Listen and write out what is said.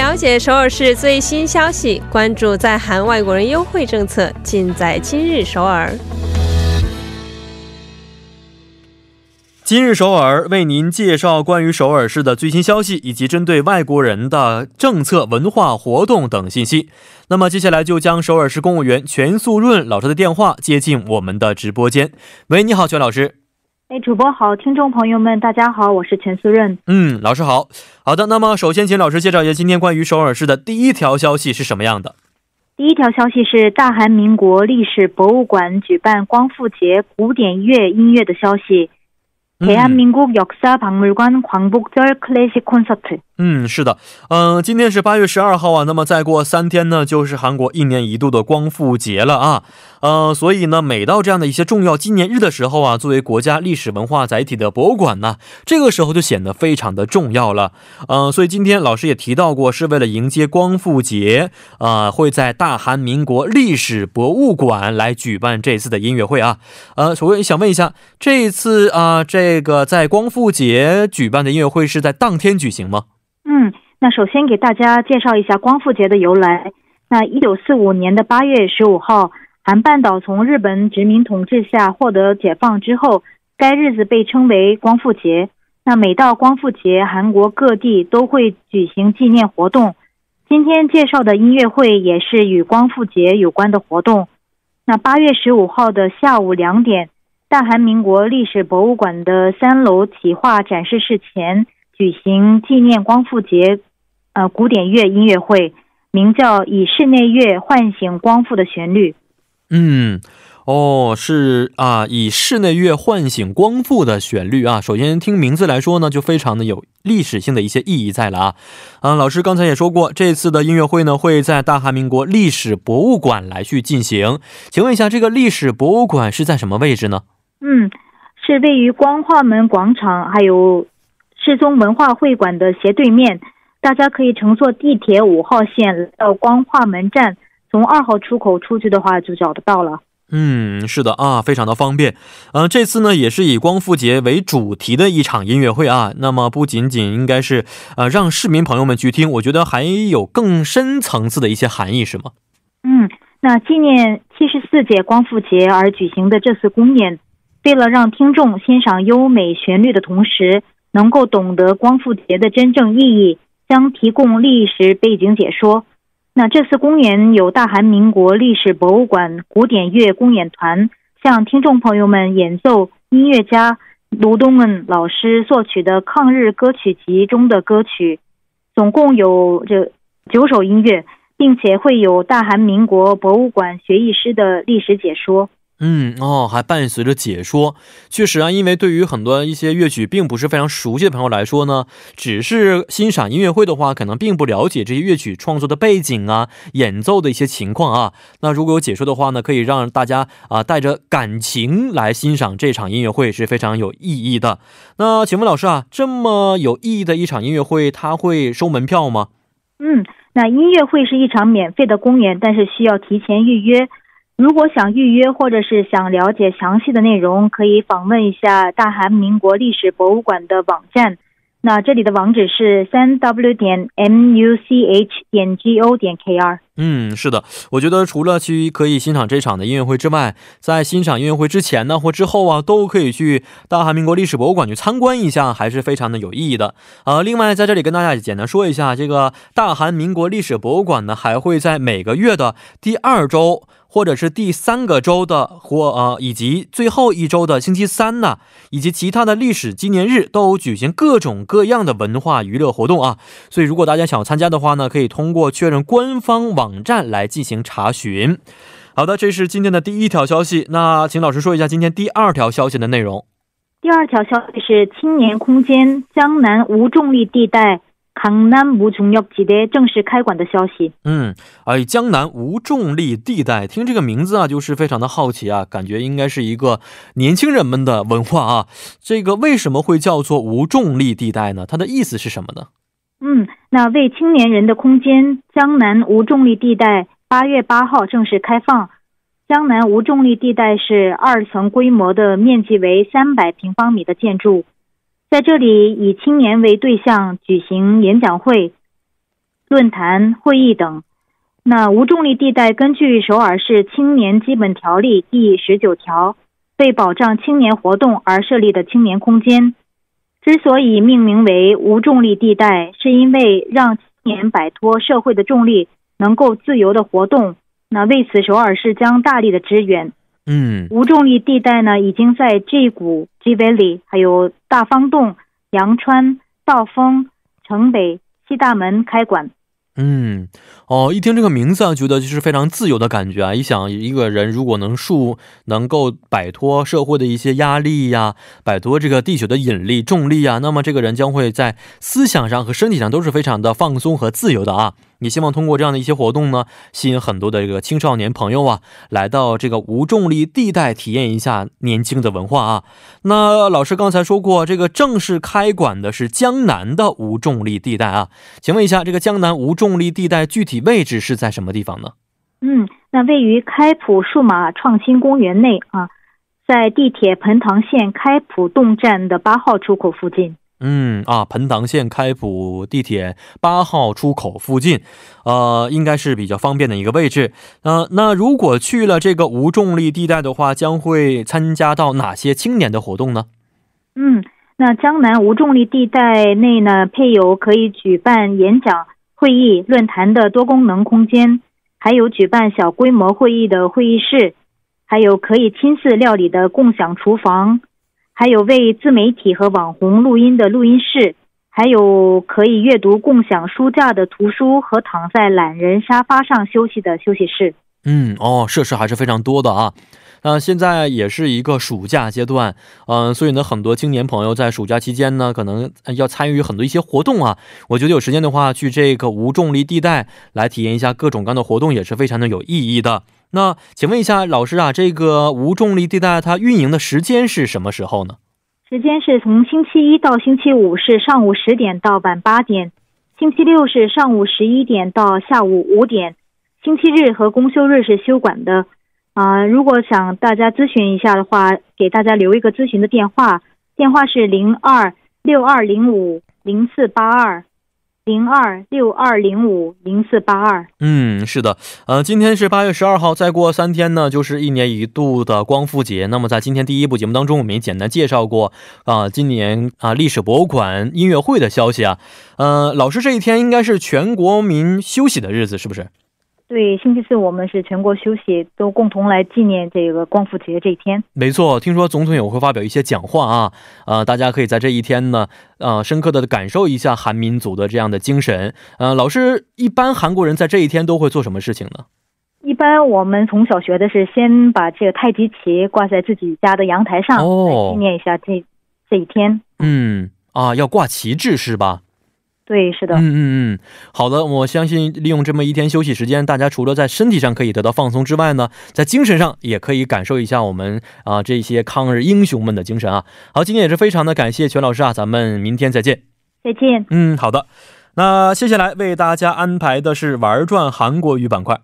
了解首尔市最新消息，关注在韩外国人优惠政策，尽在今日首尔。 今日首尔为您介绍关于首尔市的最新消息，以及针对外国人的政策、文化活动等信息。 那么接下来就将首尔市公务员全素润老师的电话接进我们的直播间。 喂，你好，全老师。 主播好，听众朋友们大家好，我是全素润。 老师好。 好的，那么首先请老师介绍一下今天关于首尔市的第一条消息是什么样的。 第一条消息是大韩民国历史博物馆举办光复节 古典乐音乐的消息。 대한민국 역사박물관 광복절 클래식 콘서트. 是的，今天是 8月12号啊， 那么再过3天呢就是韩国一年一度的光复节了啊，所以呢每到这样的一些重要纪念日的时候啊，作为国家历史文化载体的博物馆呢，这个时候就显得非常的重要了。所以今天老师也提到过是为了迎接光复节会在大韩民国历史博物馆来举办这次的音乐会啊，所以想问一下这次这个在光复节举办的音乐会是在当天举行吗？ 那首先给大家介绍一下光复节的由来。 那1945年的 8月15号， 韩半岛从日本殖民统治下获得解放之后， 该日子被称为光复节。 那每到光复节， 韩国各地都会举行纪念活动。 今天介绍的音乐会也是与光复节有关的活动。 那8月15号的下午2点， 大韩民国历史博物馆的3楼企划展示室前 举行纪念光复节 古典乐音乐会， 名叫以室内乐唤醒光复的旋律。 以室内乐唤醒光复的旋律啊， 首先听名字来说呢就非常的有历史性的一些意义在了啊。 老师刚才也说过这次的音乐会呢会在大韩民国历史博物馆来去进行， 请问一下这个历史博物馆是在什么位置呢？ 是位于光化门广场 还有 世宗文化会馆的斜对面， 大家可以乘坐地铁 5号线 到光化门站， 从2号出口出去的话就找得到了。 是的啊，非常的方便。 这次呢也是以光复节为主题的一场音乐会啊， 那么不仅仅应该是让市民朋友们去听， 我觉得还有更深层次的一些含义是吗？ 那纪念74届光复节而举行的这次公演， 为了让听众欣赏优美旋律的同时 能够懂得光复节的真正意义， 将提供历史背景解说。 那这次公演由大韩民国历史博物馆古典乐公演团 向听众朋友们演奏音乐家 卢东恩老师作曲的抗日歌曲集中的歌曲， 总共有9首音乐， 并且会有大韩民国博物馆学艺师的历史解说。 还伴随着解说。 确实啊，因为对于很多一些乐曲并不是非常熟悉的朋友来说呢， 只是欣赏音乐会的话可能并不了解这些乐曲创作的背景啊，演奏的一些情况啊。 那如果有解说的话呢，可以让大家带着感情来欣赏这场音乐会，是非常有意义的。 那请问老师啊， 这么有意义的一场音乐会它会收门票吗？ 那音乐会是一场免费的公演， 但是需要提前预约。 如果想预约或者是想了解详细的内容， 可以访问一下大韩民国历史博物馆的网站。 那这里的网址是 www.much.go.kr。 是的，我觉得除了去可以欣赏这场的音乐会之外， 在欣赏音乐会之前呢或之后啊， 都可以去大韩民国历史博物馆去参观一下，还是非常的有意义的。 另外在这里跟大家简单说一下， 这个大韩民国历史博物馆呢 还会在每个月的第2周 或者是第3个周的，以及最后一周的星期三呢， 以及其他的历史纪念日， 都举行各种各样的文化娱乐活动啊。 所以如果大家想参加的话呢， 可以通过确认官方网站来进行查询。 好的，这是今天的第一条消息。 那请老师说一下今天第2条消息的内容。 第2条消息是青年空间 江南无重力地带 강남무중력지대正式开馆的消息。 江南无重力地带， 听这个名字啊 就是非常的好奇啊， 感觉应该是一个年轻人们的文化啊。 这个为什么会叫做无重力地带呢？ 它的意思是什么呢？ 那为青年人的空间 江南无重力地带 8月8号 正式开放。 江南无重力地带是2层规模的， 面积为300平方米的建筑，在这里以青年为对象举行演讲会，论坛、会议等。那无重力地带根据首尔市青年基本条例第19条为保障青年活动而设立的青年空间，之所以命名为无重力地带，是因为让青年摆脱社会的重力，能够自由的活动。那为此首尔市将大力的支援。无重力地带呢已经在 G谷、 G Valley 还有大方洞、阳川、道丰、城北、西大门开馆。一听这个名字啊，觉得就是非常自由的感觉啊！一想一个人如果能够摆脱社会的一些压力呀，摆脱这个地球的引力、重力啊，那么这个人将会在思想上和身体上都是非常的放松和自由的啊！也希望通过这样的一些活动呢，吸引很多的这个青少年朋友啊，来到这个无重力地带体验一下年轻的文化啊。那老师刚才说过，这个正式开馆的是江南的无重力地带啊。请问一下，这个江南无重力地带具体位置是在什么地方呢？那位于开普数码创新公园内啊，在地铁盆塘线开普洞站的8号出口附近。盆塘线开普地铁8号出口附近，应该是比较方便的一个位置。那如果去了这个无重力地带的话，将会参加到哪些青年的活动呢？那江南无重力地带内呢，配有可以举办演讲、会议、论坛的多功能空间，还有举办小规模会议的会议室，还有可以亲自料理的共享厨房，还有为自媒体和网红录音的录音室，还有可以阅读共享书架的图书和躺在懒人沙发上休息的休息室。设施还是非常多的啊。现在也是一个暑假阶段，所以呢，很多青年朋友在暑假期间呢，可能要参与很多一些活动啊。我觉得有时间的话，去这个无重力地带来体验一下各种各样的活动，也是非常的有意义的。那请问一下老师啊，这个无重力地带它运营的时间是什么时候呢？时间是从星期一到星期五是上午10点到晚8点，星期六是上午11点到下午5点，星期日和公休日是休馆的。如果想大家咨询一下的话，给大家留一个咨询的电话是02-6205-0482。02-6205-0482。是的，今天是8月12号，再过3天呢，就是1年一度的光复节。那么在今天第一部节目当中，我们也简单介绍过今年历史博物馆音乐会的消息啊。老师，这一天应该是全国民休息的日子，是不是？对，星期四我们是全国休息，都共同来纪念这个光复节这一天。没错，听说总统也会发表一些讲话啊，大家可以在这一天呢，深刻的感受一下韩民族的这样的精神。老师，一般韩国人在这一天都会做什么事情呢？一般我们从小学的是先把这个太极旗挂在自己家的阳台上，来纪念一下这一天。要挂旗帜是吧？对，是的。好的，我相信利用这么一天休息时间，大家除了在身体上可以得到放松之外呢，在精神上也可以感受一下我们这些抗日英雄们的精神啊。好，今天也是非常的感谢全老师啊，咱们明天再见。再见。好的，那接下来为大家安排的是玩转韩国语板块。